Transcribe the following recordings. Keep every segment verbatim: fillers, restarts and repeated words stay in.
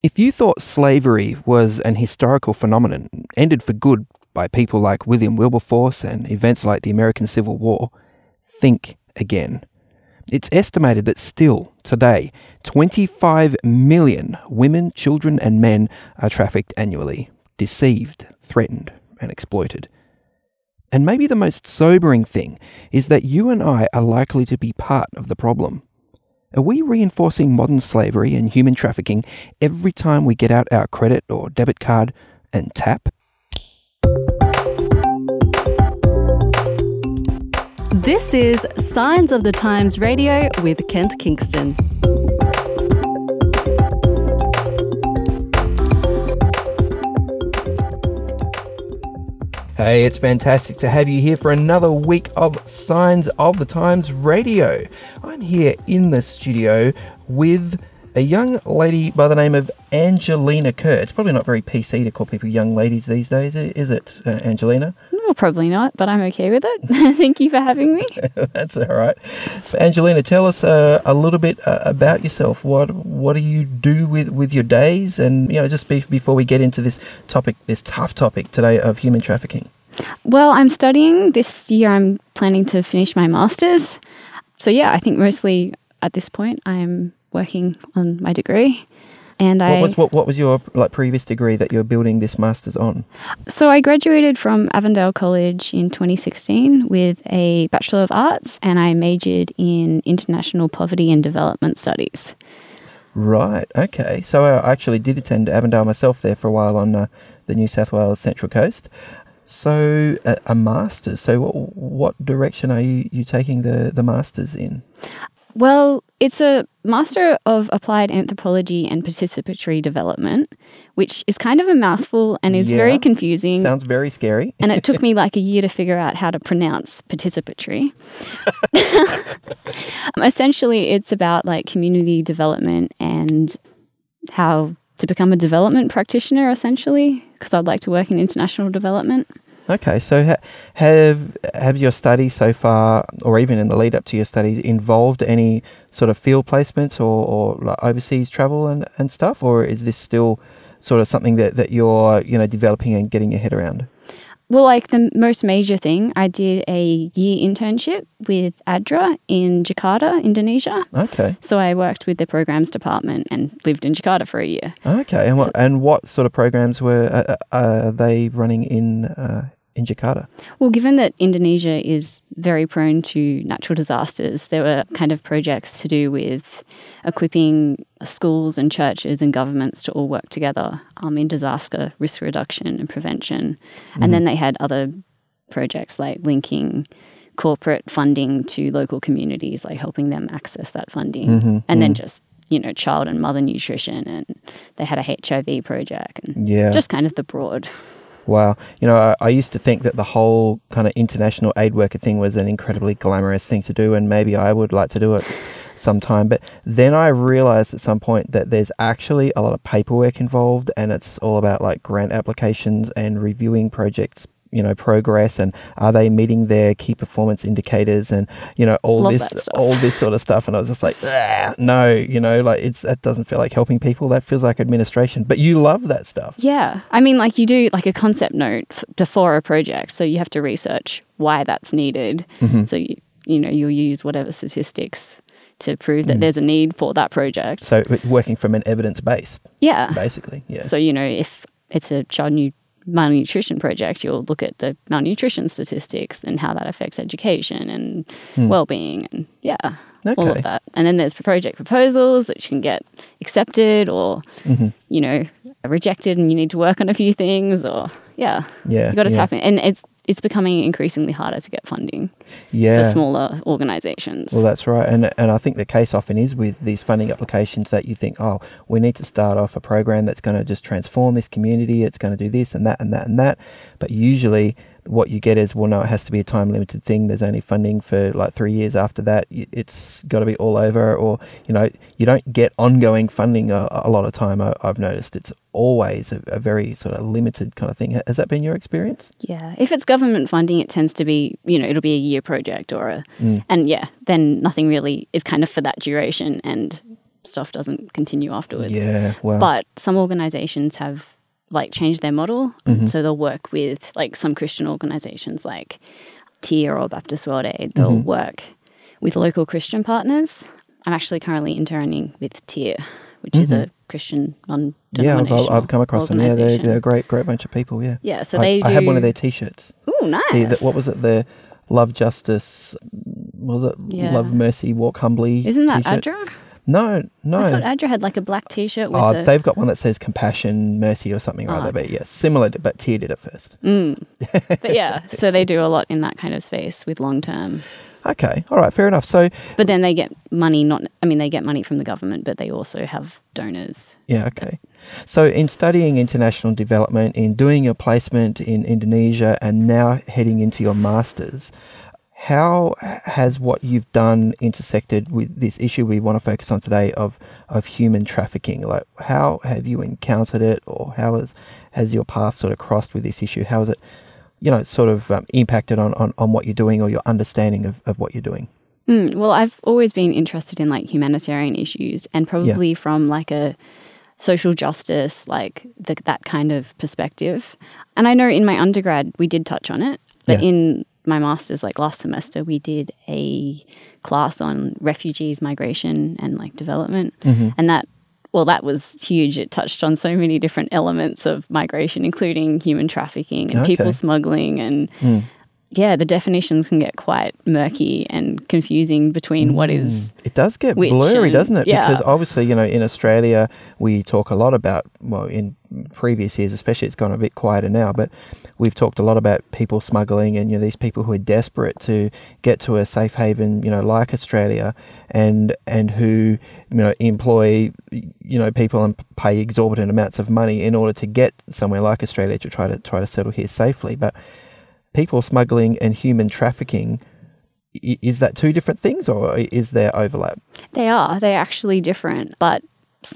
If you thought slavery was an historical phenomenon, ended for good by people like William Wilberforce and events like the American Civil War, think again. It's estimated that still, today, twenty-five million women, children and men are trafficked annually, deceived, threatened and exploited. And maybe the most sobering thing is that you and I are likely to be part of the problem. Are we reinforcing modern slavery and human trafficking every time we get out our credit or debit card and tap? This is Signs of the Times Radio with Kent Kingston. Hey, it's fantastic to have you here for another week of Signs of the Times Radio. I'm here in the studio with a young lady by the name of Angelina Kerr. It's probably not very P C to call people young ladies these days, is it, uh, Angelina? Well, probably not, but I'm okay with it. Thank you for having me. That's all right. So, Angelina, tell us uh, a little bit uh, about yourself. What what do you do with, with your days? And, you know, just be, before we get into this topic, this tough topic today of human trafficking. Well, I'm studying this year. I'm planning to finish my master's. So, yeah, I think mostly at this point I'm working on my degree. And I, what, was, what, what was your like previous degree that you're building this master's on? So I graduated from Avondale College in twenty sixteen with a Bachelor of Arts, and I majored in International Poverty and Development Studies. Right, okay. So I actually did attend Avondale myself there for a while on uh, the New South Wales Central Coast. So a, a master's. So what, what direction are you, you taking the, the master's in? Well, it's a Master of Applied Anthropology and Participatory Development, which is kind of a mouthful and is yeah, very confusing. Sounds very scary. And it took me like a year to figure out how to pronounce participatory. um, essentially, it's about like community development and how to become a development practitioner, essentially, because I'd like to work in international development. Okay, so ha- have have your studies so far, or even in the lead up to your studies, involved any sort of field placements or, or like overseas travel and, and stuff, or is this still sort of something that, that you're you know developing and getting your head around? Well, like the most major thing, I did a year internship with A D R A in Jakarta, Indonesia. Okay. So I worked with the programs department and lived in Jakarta for a year. Okay, and what so, and what sort of programs were uh, uh, are they running in? Uh, in Jakarta? Well, given that Indonesia is very prone to natural disasters, there were kind of projects to do with equipping schools and churches and governments to all work together um, in disaster risk reduction and prevention. Mm. And then they had other projects like linking corporate funding to local communities, like helping them access that funding. Mm-hmm. And mm-hmm. then just you know, child and mother nutrition, and they had a H I V project and yeah. just kind of the broad. Wow. You know, I, I used to think that the whole kind of international aid worker thing was an incredibly glamorous thing to do, and maybe I would like to do it sometime. But then I realized at some point that there's actually a lot of paperwork involved, and it's all about like grant applications and reviewing projects, you know, progress, and are they meeting their key performance indicators and, you know, all Love this, all this sort of stuff. And I was just like, ah, no, you know, like it's, that doesn't feel like helping people. That feels like administration, but you love that stuff. Yeah. I mean, like you do like a concept note f- to for a project. So you have to research why that's needed. Mm-hmm. So, you, you know, you'll use whatever statistics to prove that mm. there's a need for that project. So working from an evidence base. Yeah. Basically. Yeah. So, you know, if it's a child new malnutrition project, you'll look at the malnutrition statistics and how that affects education and hmm. well-being and yeah okay. all of that. And then there's project proposals that you can get accepted or mm-hmm. you know rejected, and you need to work on a few things or yeah yeah you got to yeah. tap in, and it's it's becoming increasingly harder to get funding yeah. for smaller organisations. Well, that's right. And and I think the case often is with these funding applications that you think, oh, we need to start off a program that's going to just transform this community. It's going to do this and that and that and that. But usually what you get is, well, no, it has to be a time-limited thing. There's only funding for like three years after that. It's got to be all over, or, you know, you don't get ongoing funding a, a lot of time, I, I've noticed. It's always a, a very sort of limited kind of thing. Has that been your experience? Yeah. If it's government funding, it tends to be, you know, it'll be a year project or a, mm. and yeah, then nothing really is kind of for that duration, and stuff doesn't continue afterwards. Yeah, wow. But some organisations have like changed their model. Mm-hmm. So they'll work with like some Christian organisations like Tear or Baptist World Aid. They'll mm-hmm. work with local Christian partners. I'm actually currently interning with Tear, which mm-hmm. is a Christian non-denominational Yeah, I've, I've come across them. Yeah, they're, they're a great, great bunch of people, yeah. Yeah, so I, they do... I had one of their T-shirts. Ooh, nice. The, the, what was it? The Love Justice, was it? Yeah. Love Mercy, Walk Humbly Isn't that t-shirt. A D R A? No, no. I thought A D R A had like a black T-shirt with Oh, a... they've got one that says Compassion, Mercy or something oh. like that. But yeah, similar, to, but Tear did it first. Mm. But yeah, so they do a lot in that kind of space with long-term... Okay. All right. Fair enough. So, but then they get money. Not, I mean, they get money from the government, but they also have donors. Yeah. Okay. So, in studying international development, in doing your placement in Indonesia, and now heading into your masters, how has what you've done intersected with this issue we want to focus on today of of human trafficking? Like, how have you encountered it, or how has has your path sort of crossed with this issue? How is it? You know, it's sort of um, impacted on, on, on what you're doing or your understanding of, of what you're doing? Mm, well, I've always been interested in like humanitarian issues and probably yeah. from like a social justice, like the, that kind of perspective. And I know in my undergrad we did touch on it, but yeah. in my master's, like last semester, we did a class on refugees, migration and like development mm-hmm. and that Well, that was huge. It touched on so many different elements of migration, including human trafficking and okay. people smuggling. And mm. yeah, the definitions can get quite murky and confusing between mm. what is It does get blurry, and, doesn't it? Yeah. Because obviously, you know, in Australia, we talk a lot about, well, in previous years, especially it's gone a bit quieter now, but we've talked a lot about people smuggling and, you know, these people who are desperate to get to a safe haven, you know, like Australia. And and who, you know, employ, you know, people and pay exorbitant amounts of money in order to get somewhere like Australia to try to try to settle here safely. But people smuggling and human trafficking, is that two different things or is there overlap? They are. They're actually different. But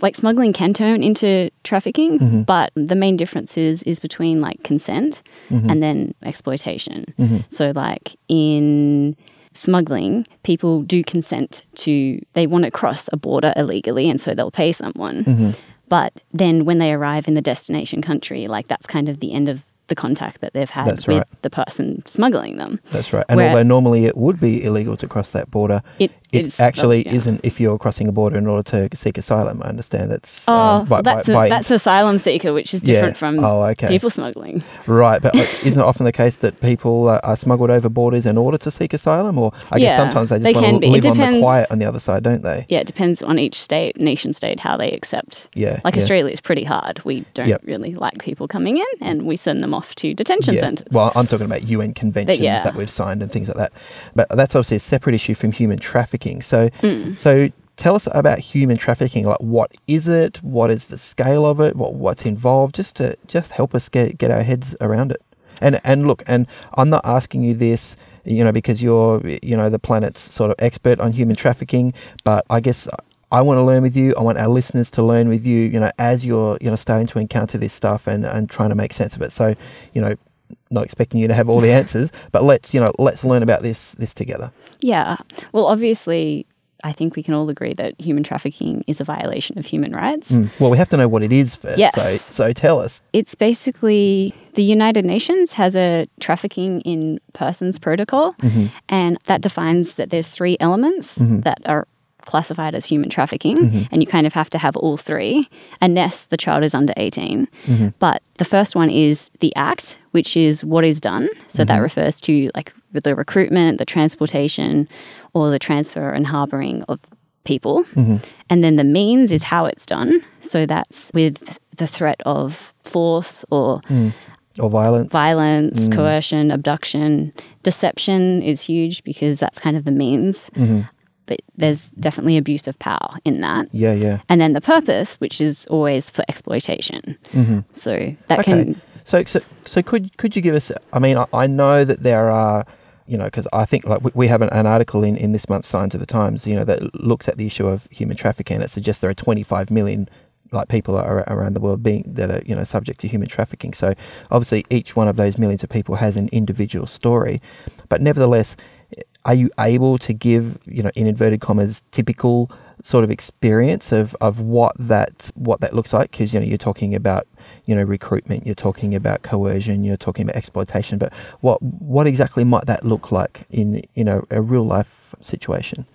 like smuggling can turn into trafficking, mm-hmm. but the main difference is, is between like consent mm-hmm. and then exploitation. Mm-hmm. So like in... smuggling, people do consent to, they want to cross a border illegally and so they'll pay someone. Mm-hmm. But then when they arrive in the destination country, like that's kind of the end of the contact that they've had that's with right. the person smuggling them. That's right. And Where, although normally it would be illegal to cross that border, it, it is, actually uh, yeah. isn't if you're crossing a border in order to seek asylum. I understand that's... Oh, um, by, that's, by, a, by that's asylum seeker, which is different yeah. from oh, okay. people smuggling. Right, but isn't it often the case that people are, are smuggled over borders in order to seek asylum? Or I yeah, guess sometimes they just they want to live depends, on the quiet on the other side, don't they? Yeah, it depends on each state, nation state, how they accept. Yeah, Like yeah. Australia is pretty hard. We don't yep. really like people coming in and we send them off to detention yeah. centres. Well, I'm talking about U N conventions but, yeah. that we've signed and things like that. But that's obviously a separate issue from human trafficking. So mm. so tell us about human trafficking. Like, what is it? What is the scale of it? What what's involved? Just to just help us get get our heads around it. And and look, and I'm not asking you this, you know, because you're, you know, the planet's sort of expert on human trafficking, but I guess I want to learn with you. I want our listeners to learn with you, you know, as you're, you know, starting to encounter this stuff and, and trying to make sense of it. So, you know, not expecting you to have all the answers, but let's, you know, let's learn about this this together. Yeah. Well, obviously, I think we can all agree that human trafficking is a violation of human rights. Mm. Well, we have to know what it is first. Yes. So, so tell us. It's basically the United Nations has a Trafficking in Persons Protocol, mm-hmm. and that defines that there's three elements mm-hmm. that are classified as human trafficking, mm-hmm. and you kind of have to have all three unless the child is under eighteen. Mm-hmm. But the first one is the act, which is what is done. So mm-hmm. that refers to like the recruitment, the transportation, or the transfer and harboring of people. Mm-hmm. And then the means is how it's done. So that's with the threat of force or mm. Or violence. Violence, mm. coercion, abduction. Deception is huge because that's kind of the means. Mm-hmm. But there's definitely abuse of power in that. Yeah, yeah. And then the purpose, which is always for exploitation. Mm-hmm. So that okay. can... So, so so could could you give us... I mean, I, I know that there are, you know, because I think like we, we have an, an article in, in this month's Signs of the Times, you know, that looks at the issue of human trafficking. It suggests there are twenty-five million like people are around the world being that are, you know, subject to human trafficking. So obviously each one of those millions of people has an individual story. But nevertheless... Are you able to give, you know, in inverted commas, typical sort of experience of, of what that what that looks like, because you know you're talking about you know recruitment, you're talking about coercion, you're talking about exploitation, but what what exactly might that look like in you know a real life situation?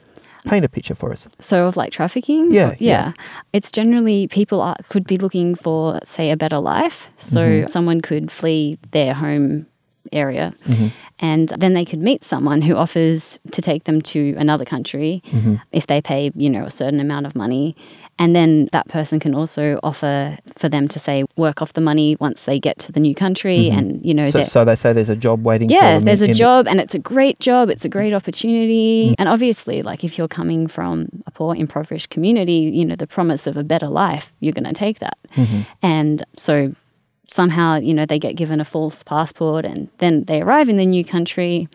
Paint a picture for us. So of like trafficking? Yeah, yeah. Yeah. It's generally people are, could be looking for, say, a better life. So mm-hmm. someone could flee their home area mm-hmm. and then they could meet someone who offers to take them to another country mm-hmm. if they pay, you know, a certain amount of money. And then that person can also offer for them to, say, work off the money once they get to the new country. Mm-hmm. And, you know, so, so they say there's a job waiting yeah, for them. Yeah, there's in, a job the- and it's a great job. It's a great opportunity. Mm-hmm. And obviously, like, if you're coming from a poor, impoverished community, you know, the promise of a better life, you're going to take that. Mm-hmm. And so somehow, you know, they get given a false passport and then they arrive in the new country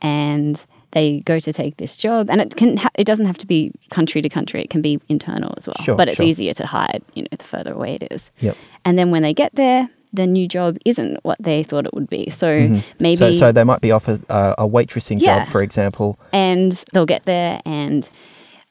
and they go to take this job, and it can. Ha- it doesn't have to be country to country. It can be internal as well, sure, but it's sure. easier to hide, you know, the further away it is. Yep. And then when they get there, the new job isn't what they thought it would be. So mm-hmm. maybe so, so they might be offered uh, a waitressing yeah. job, for example. And they'll get there, and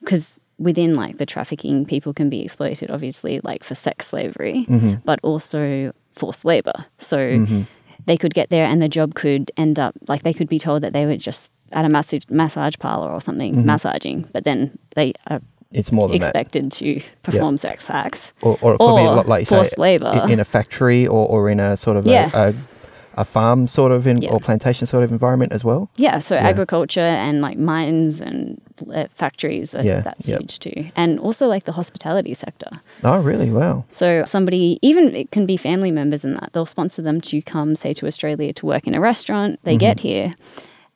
because within like the trafficking, people can be exploited, obviously, like for sex slavery, mm-hmm. but also forced labor. So mm-hmm. they could get there, and the job could end up like they could be told that they were just at a massage massage parlor or something, mm-hmm. massaging, but then they are it's more than expected that. to perform yeah. sex acts. Or, or it could or be a lot, like you forced say, labour. In a factory or, or in a sort of yeah. a, a, a farm sort of in, yeah. or plantation sort of environment as well. Yeah, so yeah. agriculture and like mines and uh, factories, are, yeah. that's yep. huge too. And also like the hospitality sector. Oh, really? Wow. So somebody, even it can be family members in that, they'll sponsor them to come, say, to Australia to work in a restaurant. They mm-hmm. get here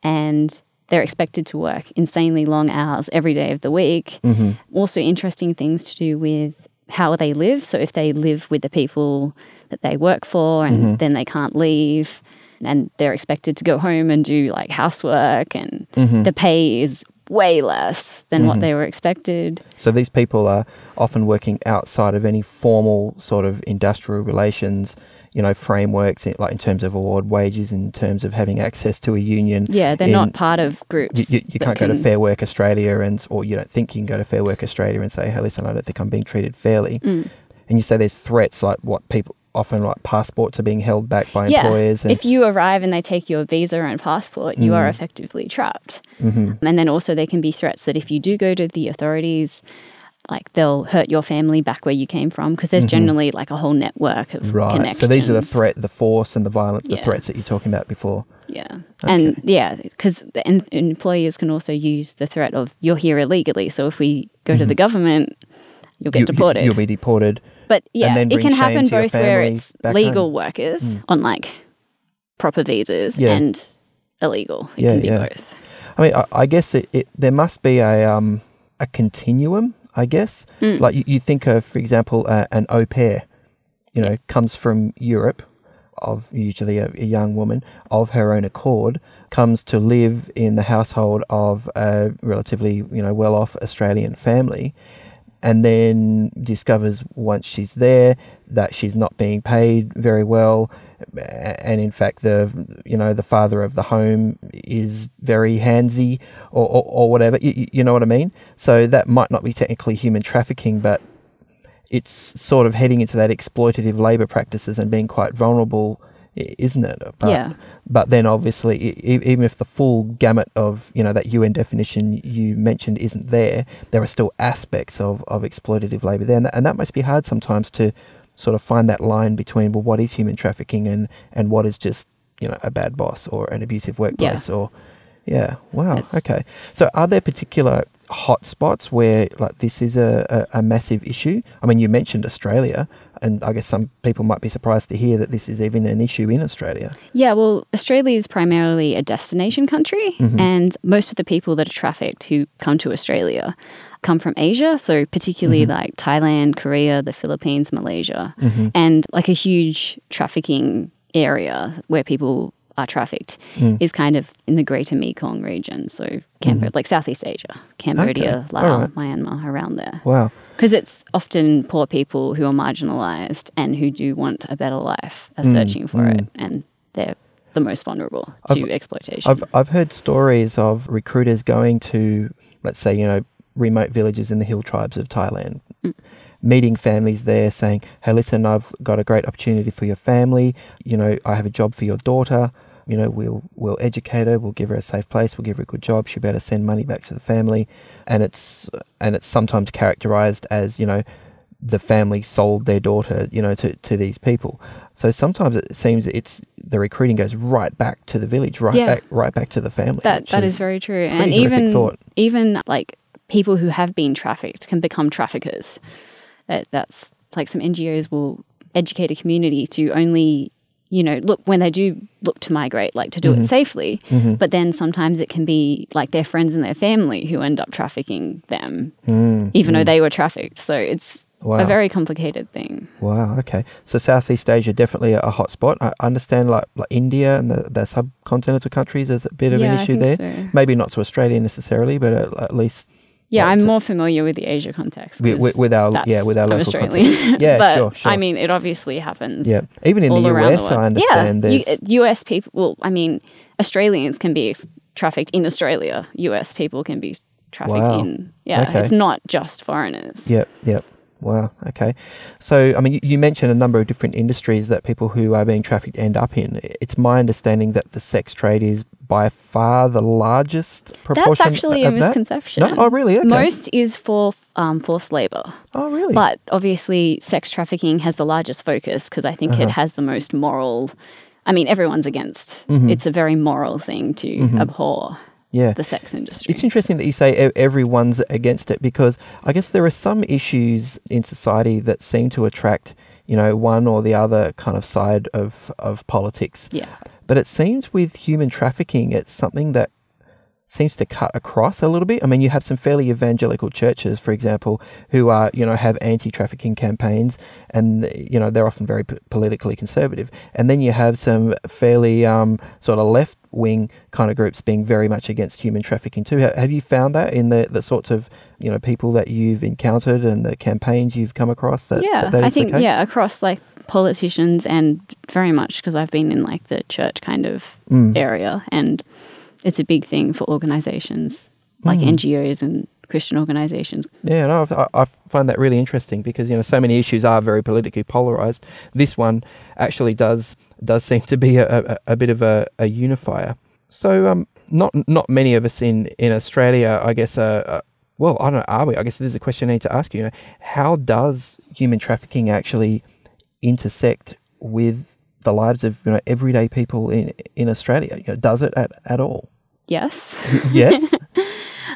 and they're expected to work insanely long hours every day of the week. Mm-hmm. Also interesting things to do with how they live. So if they live with the people that they work for and mm-hmm. then they can't leave and they're expected to go home and do like housework and mm-hmm. the pay is way less than mm-hmm. what they were expected. So these people are often working outside of any formal sort of industrial relations, you know, frameworks, in, like in terms of award wages, in terms of having access to a union. Yeah, they're in, not part of groups. You, you, you can't can, go to Fair Work Australia and, or you don't think you can go to Fair Work Australia and say, hey, listen, I don't think I'm being treated fairly. Mm. And you say there's threats like what people, often like passports are being held back by yeah. employers. And if you arrive and they take your visa and passport, mm. you are effectively trapped. Mm-hmm. And then also there can be threats that if you do go to the authorities, like they'll hurt your family back where you came from, because there's mm-hmm. generally like a whole network of right. connections. So these are the threat, the force and the violence, yeah. the threats that you're talking about before. Yeah. Okay. And yeah, because employers can also use the threat of you're here illegally, so if we go mm-hmm. to the government, you'll get you, deported. You'll be deported. But yeah, it can happen both where it's legal home. workers mm. on like proper visas yeah. and illegal. It yeah, can be yeah. both. I mean, I, I guess it, it, there must be a um, a continuum, I guess. Mm. Like you, you think of, for example, uh, an au pair, you know, yeah. comes from Europe, of usually a, a young woman, of her own accord, comes to live in the household of a relatively, you know, well-off Australian family, and then discovers once she's there that she's not being paid very well, and in fact the you know the father of the home is very handsy or, or, or whatever, you, you know what I mean? So that might not be technically human trafficking, but it's sort of heading into that exploitative labour practices and being quite vulnerable, isn't it? But, yeah. But then obviously, e- even if the full gamut of, you know, that U N definition you mentioned isn't there, there are still aspects of, of exploitative labour there. And that, and that must be hard sometimes to sort of find that line between, well, what is human trafficking and, and what is just, you know, a bad boss or an abusive workplace yeah. or, yeah, wow, it's, okay. So are there particular hotspots where, like, this is a, a, a massive issue? I mean, you mentioned Australia, and I guess some people might be surprised to hear that this is even an issue in Australia. Yeah, well, Australia is primarily a destination country, mm-hmm. and most of the people that are trafficked who come to Australia come from Asia, so particularly mm-hmm. like Thailand, Korea, the Philippines, Malaysia, mm-hmm. and like a huge trafficking area where people are trafficked mm. is kind of in the greater Mekong region, so Cambodia, mm-hmm. like Southeast Asia, Cambodia, okay. Laos, right. Myanmar, around there. Wow. Because it's often poor people who are marginalised and who do want a better life are mm. searching for mm. it, and they're the most vulnerable to I've, exploitation. I've, I've heard stories of recruiters going to, let's say, you know, remote villages in the hill tribes of Thailand. Mm. Meeting families there saying, hey, listen, I've got a great opportunity for your family. You know, I have a job for your daughter. You know, we'll we'll educate her, we'll give her a safe place, we'll give her a good job, she'll be able to send money back to the family. And it's and it's sometimes characterized as, you know, the family sold their daughter, you know, to, to these people. So sometimes it seems it's the recruiting goes right back to the village, right yeah. back right back to the family. That that is, is very true. And even thought. even like people who have been trafficked can become traffickers. That that's like some N G Os will educate a community to only you know, look, when they do look to migrate, like to do mm-hmm. it safely, mm-hmm. but then sometimes it can be like their friends and their family who end up trafficking them, mm. even mm. though they were trafficked. So it's wow. a very complicated thing. Wow, okay. So Southeast Asia, definitely a hot spot. I understand like, like India and the, the subcontinental countries, there's a bit of yeah, an issue there. So. Maybe not to Australia necessarily, but at, at least... Yeah, I'm more familiar with the Asia context. With, with our, yeah, with our I'm local Australian. Context. Yeah, but, sure, sure. I mean, it obviously happens. Yeah, even in all the U S, the I understand. Yeah, U- U S people. Well, I mean, Australians can be ex- trafficked in Australia. U S people can be trafficked wow. in. Yeah, okay. It's not just foreigners. Yep, yep. Wow. Okay. So, I mean, you mentioned a number of different industries that people who are being trafficked end up in. It's my understanding that the sex trade is by far the largest proportion. That's actually of a misconception. No? Oh, really? Okay. Most is for um, forced labour. Oh, really? But obviously sex trafficking has the largest focus because I think uh-huh. it has the most moral. I mean, everyone's against. Mm-hmm. It's a very moral thing to mm-hmm. abhor. Yeah, the sex industry. It's interesting that you say everyone's against it because I guess there are some issues in society that seem to attract, you know, one or the other kind of side of, of politics. Yeah. But it seems with human trafficking, it's something that seems to cut across a little bit. I mean, you have some fairly evangelical churches, for example, who are, you know, have anti-trafficking campaigns and, you know, they're often very p- politically conservative. And then you have some fairly um, sort of left-wing kind of groups being very much against human trafficking too. Have you found that in the, the sorts of, you know, people that you've encountered and the campaigns you've come across? That, yeah, that, that I think, yeah, across like politicians and very much because I've been in like the church kind of mm. area and... It's a big thing for organisations like mm. N G Os and Christian organisations. Yeah, no, I, I find that really interesting because, you know, so many issues are very politically polarised. This one actually does does seem to be a, a, a bit of a, a unifier. So um, not not many of us in, in Australia, I guess, uh, uh, well, I don't know, are we? I guess this is a question I need to ask you. You know, how does human trafficking actually intersect with the lives of, you know, everyday people in, in Australia? You know, does it at, at all? Yes. Yes?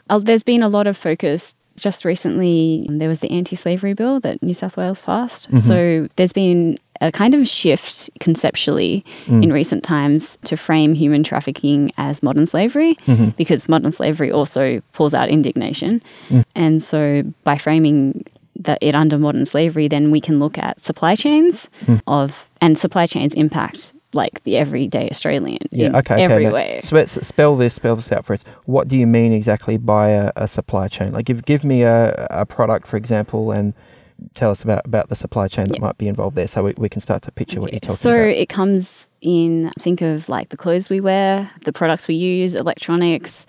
uh, there's been a lot of focus. Just recently, there was the anti-slavery bill that New South Wales passed. Mm-hmm. So there's been a kind of shift conceptually mm. in recent times to frame human trafficking as modern slavery mm-hmm. because modern slavery also pulls out indignation. Mm. And so by framing that it under modern slavery, then we can look at supply chains mm. of and supply chains impact like the everyday Australian yeah, in okay, every okay, way. No. So let's spell this, spell this out for us. What do you mean exactly by a, a supply chain? Like give give me a, a product, for example, and tell us about, about the supply chain that yeah. might be involved there so we, we can start to picture okay. what you're talking so about. So it comes in, think of like the clothes we wear, the products we use, electronics,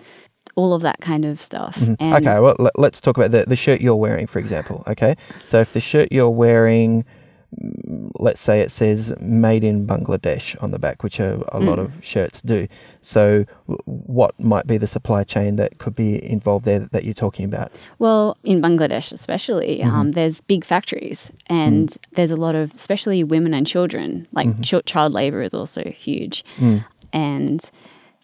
all of that kind of stuff. Mm-hmm. And okay, well, let's talk about the, the shirt you're wearing, for example, okay? So if the shirt you're wearing, let's say it says made in Bangladesh on the back, which a, a mm. lot of shirts do. So what might be the supply chain that could be involved there that you're talking about? Well, in Bangladesh especially, mm-hmm. um, there's big factories and mm. there's a lot of, especially women and children, like mm-hmm. ch- child labour is also huge. Mm. And...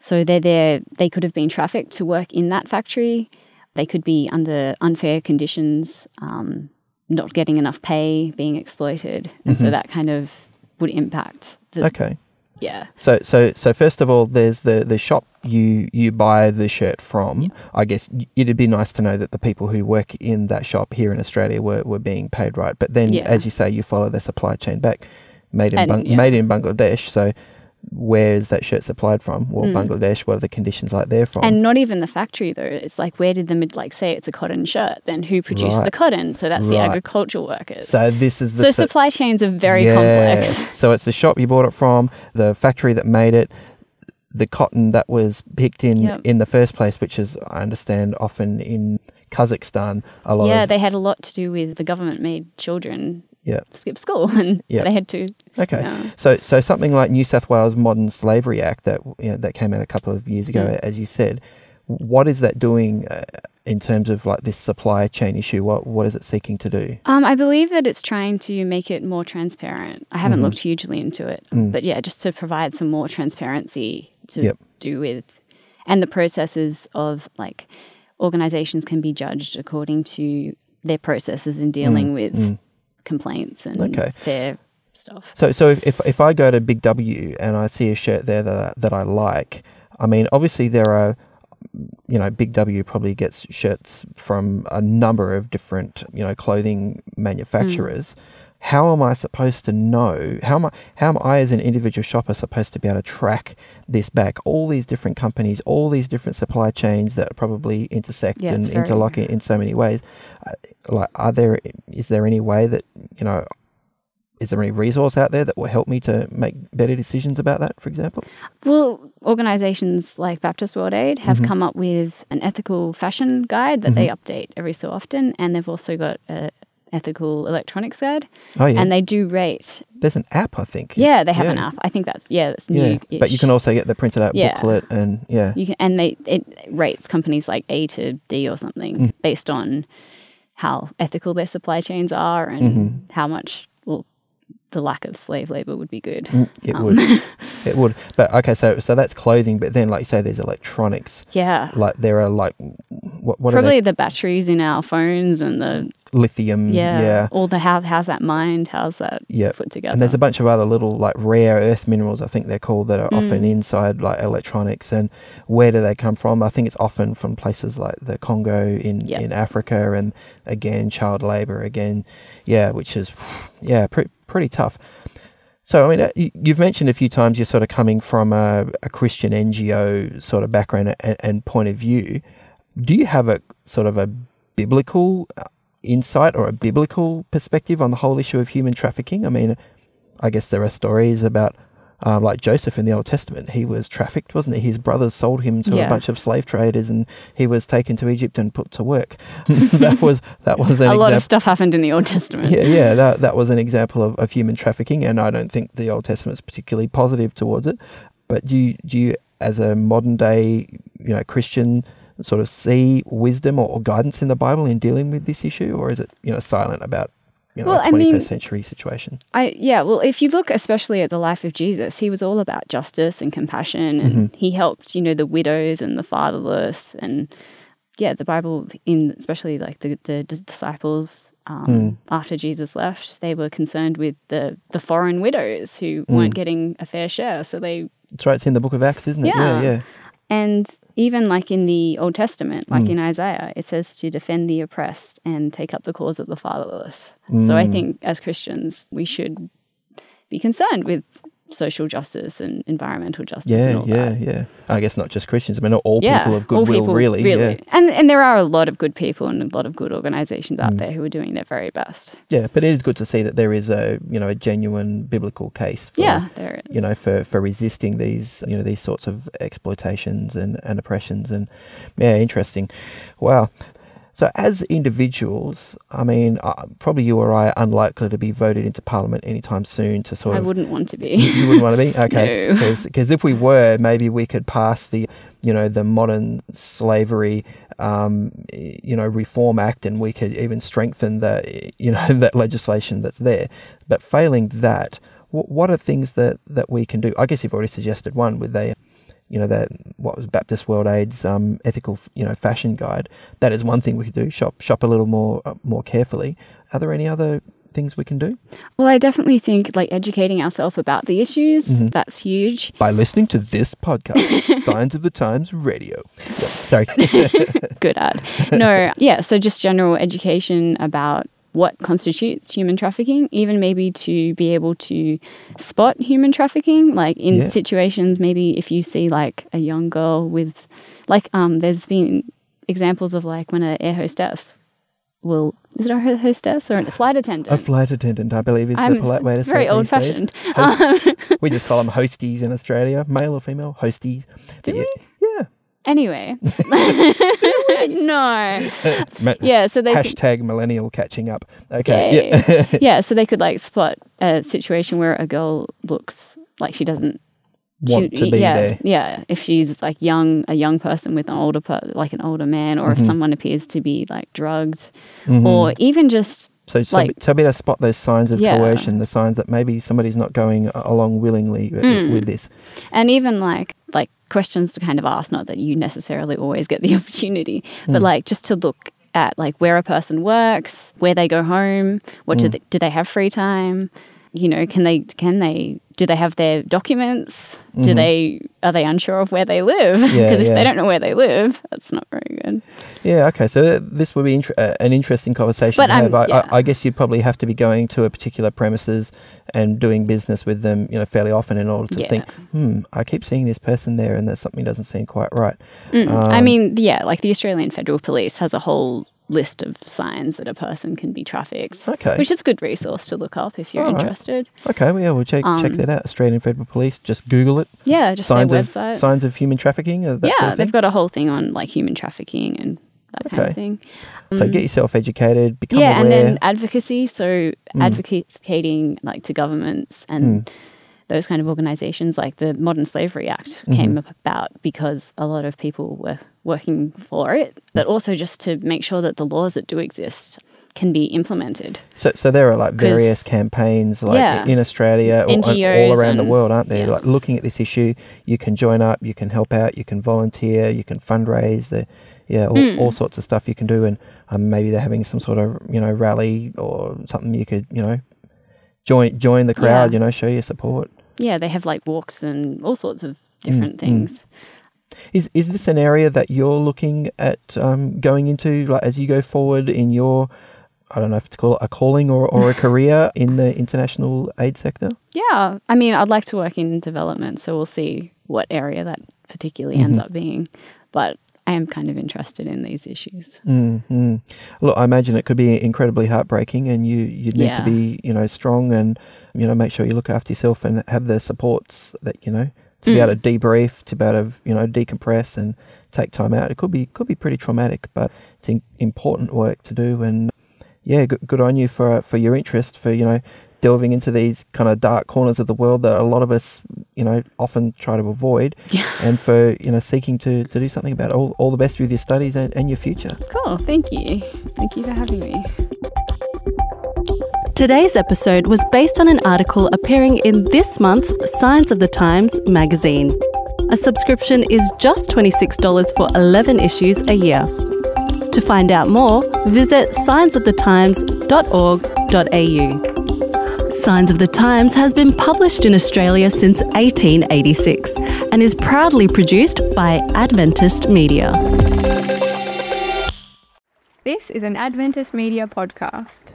So they're there, they could have been trafficked to work in that factory. They could be under unfair conditions, um, not getting enough pay, being exploited. And mm-hmm. so that kind of would impact. The, okay. Yeah. So so so first of all, there's the, the shop you, you buy the shirt from. Yeah. I guess it'd be nice to know that the people who work in that shop here in Australia were, were being paid right. But then, yeah. as you say, you follow the supply chain back, made in, and, Bang- yeah. made in Bangladesh. So... where is that shirt supplied from? Well, mm. Bangladesh, what are the conditions like there from? And not even the factory, though. It's like, where did the, like, say it's a cotton shirt, then who produced right. the cotton? So that's right. the agricultural workers. So this is the... So su- supply chains are very yeah. complex. So it's the shop you bought it from, the factory that made it, the cotton that was picked in, yep. in the first place, which is, I understand, often in Kazakhstan. A lot yeah, of, they had a lot to do with the government made children yeah. skip school, and yep. they had to. Okay, uh, so so something like New South Wales Modern Slavery Act that you know, that came out a couple of years ago, yeah. as you said. What is that doing uh, in terms of like this supply chain issue? What what is it seeking to do? Um, I believe that it's trying to make it more transparent. I haven't mm-hmm. looked hugely into it, mm. but yeah, just to provide some more transparency to yep. do with, and the processes of like organisations can be judged according to their processes in dealing mm. with mm. complaints and okay. fair stuff. So so if, if if I go to Big W and I see a shirt there that that I like, I mean obviously there are. You know, Big W probably gets shirts from a number of different, you know, clothing manufacturers. Mm. How am I supposed to know? How am I, how am I as an individual shopper supposed to be able to track this back? All these different companies, all these different supply chains that probably intersect yeah, and interlock in, in so many ways. Like, are there? Is there any way that you know? Is there any resource out there that will help me to make better decisions about that, for example? Well, organisations like Baptist World Aid have mm-hmm. come up with an ethical fashion guide that mm-hmm. they update every so often, and they've also got an ethical electronics guide. Oh, yeah. And they do rate. There's an app, I think. Yeah, they have yeah. an app. I think that's, yeah, that's new. Yeah. But you can also get the printed out yeah. booklet and, yeah. You can, and they it rates companies like A to D or something mm. based on how ethical their supply chains are and mm-hmm. how much, well, the lack of slave labour would be good. It um. would. It would. But, okay, so so that's clothing, but then, like you say, there's electronics. Yeah. Like, there are, like, what, what Probably are the batteries in our phones and the... Lithium. Yeah. yeah. All the, how, how's that mined? How's that yep. put together? And there's a bunch of other little, like, rare earth minerals, I think they're called, that are mm. often inside, like, electronics. And where do they come from? I think it's often from places like the Congo in, yep. in Africa and, again, child labour, again, yeah, which is, yeah, pretty... pretty tough. So, I mean, you've mentioned a few times you're sort of coming from a, a Christian N G O sort of background and, and point of view. Do you have a sort of a biblical insight or a biblical perspective on the whole issue of human trafficking? I mean, I guess there are stories about Uh, like Joseph in the Old Testament, he was trafficked, wasn't he? His brothers sold him to yeah. a bunch of slave traders, and he was taken to Egypt and put to work. that was that was an a lot exam- of stuff happened in the Old Testament. Yeah, yeah, that that was an example of, of human trafficking, and I don't think the Old Testament is particularly positive towards it. But do you, do you, as a modern day, you know, Christian, sort of see wisdom or, or guidance in the Bible in dealing with this issue, or is it you know silent about? You know, well, a twenty-first I mean, century situation. I yeah, well, if you look especially at the life of Jesus, he was all about justice and compassion, and mm-hmm. he helped, you know, the widows and the fatherless, and yeah, the Bible, in especially like the the disciples um, mm. after Jesus left, they were concerned with the the foreign widows who mm. weren't getting a fair share, so they. That's right. It's in the Book of Acts, isn't it? Yeah, yeah. yeah. And even like in the Old Testament, like mm. in Isaiah, it says to defend the oppressed and take up the cause of the fatherless. Mm. So I think as Christians, we should be concerned with social justice and environmental justice yeah, and all yeah, that. Yeah, yeah, I guess not just Christians. I mean, not all yeah, people of goodwill, really. really. Yeah. And and there are a lot of good people and a lot of good organisations out mm. there who are doing their very best. Yeah, but it is good to see that there is a you know a genuine biblical case. For, yeah, there is. You know, for, for resisting these you know these sorts of exploitations and, and oppressions and yeah, interesting. Wow. So as individuals, I mean, uh, probably you or I are unlikely to be voted into Parliament anytime soon to sort of... I wouldn't want to be. You wouldn't want to be? Okay. Because no. Because if we were, maybe we could pass the, you know, the Modern Slavery, um, you know, Reform Act, and we could even strengthen the, you know, that legislation that's there. But failing that, w- what are things that, that we can do? I guess you've already suggested one with the... You know that what was Baptist World Aid's um, ethical, you know, fashion guide. That is one thing we could do. Shop, shop a little more, uh, more carefully. Are there any other things we can do? Well, I definitely think like educating ourselves about the issues. Mm-hmm. That's huge. By listening to this podcast, Signs of the Times Radio. Yep, sorry. Good ad. No, yeah. So just general education about what constitutes human trafficking, even maybe to be able to spot human trafficking, like in yeah. situations, maybe if you see like a young girl with, like um, there's been examples of like when an air hostess will, is it a hostess or a flight attendant? A flight attendant, I believe, is I'm the polite way to say it. Very old-fashioned. We just call them hosties in Australia, male or female, hosties. Do but we? Yeah. Anyway. No. Yeah, so they Hashtag could, millennial catching up. Okay. Yeah. Yeah. Yeah, so they could like spot a situation where a girl looks like she doesn't want she, to be yeah, there. Yeah, if she's like young, a young person with an older, per, like an older man, or mm-hmm. if someone appears to be like drugged, mm-hmm. or even just so, so like so better spot those signs of yeah. coercion, the signs that maybe somebody's not going along willingly mm. with this, and even like like questions to kind of ask. Not that you necessarily always get the opportunity, but mm. like just to look at like where a person works, where they go home, what mm. do they, do they have free time. You know, can they, can they, do they have their documents? Do mm-hmm. they, are they unsure of where they live? Because yeah, if yeah. they don't know where they live, that's not very good. Yeah, okay. So this would be int- uh, an interesting conversation but to have. Um, yeah. I, I guess you'd probably have to be going to a particular premises and doing business with them, you know, fairly often in order to yeah. think, hmm, I keep seeing this person there and that something doesn't seem quite right. Mm. Um, I mean, yeah, like the Australian Federal Police has a whole list of signs that a person can be trafficked, okay. which is a good resource to look up if you're All interested. Right. Okay, well, yeah, we'll check um, check that out. Australian Federal Police, just Google it. Yeah, just signs their website. Of, signs of human trafficking? Or that yeah, sort of they've got a whole thing on like human trafficking and that okay. kind of thing. Um, so get yourself educated, become yeah, aware. Yeah, and then advocacy, so mm. advocating like to governments and mm. those kind of organisations, like the Modern Slavery Act came mm-hmm. about because a lot of people were working for it, but also just to make sure that the laws that do exist can be implemented. So so there are like various campaigns like yeah, in Australia or N G Os all around and, the world, aren't there? Yeah. Like looking at this issue, you can join up, you can help out, you can volunteer, you can fundraise, the, yeah, all, mm. all sorts of stuff you can do. And um, maybe they're having some sort of, you know, rally or something you could, you know, join, join the crowd, yeah. you know, show your support. Yeah, they have like walks and all sorts of different mm, things. Mm. Is is this an area that you're looking at um, going into, like as you go forward in your, I don't know if to call it a calling or, or a career in the international aid sector? Yeah, I mean, I'd like to work in development, so we'll see what area that particularly mm-hmm. ends up being. But I am kind of interested in these issues. Mm-hmm. Look, I imagine it could be incredibly heartbreaking, and you you'd need yeah. to be, you know, strong and, you know, make sure you look after yourself and have the supports that, you know, to mm. be able to debrief, to be able to, you know, decompress and take time out. It could be could be pretty traumatic, but it's in, important work to do. And yeah, good, good on you for for your interest, for, you know, delving into these kind of dark corners of the world that a lot of us, you know, often try to avoid. Yeah. And for, you know, seeking to, to do something about it. All, all the best with your studies and, and your future. Cool. Thank you. Thank you for having me. Today's episode was based on an article appearing in this month's Signs of the Times magazine. A subscription is just twenty-six dollars for eleven issues a year. To find out more, visit signs of the times dot org dot a u. Signs of the Times has been published in Australia since eighteen eighty-six and is proudly produced by Adventist Media. This is an Adventist Media podcast.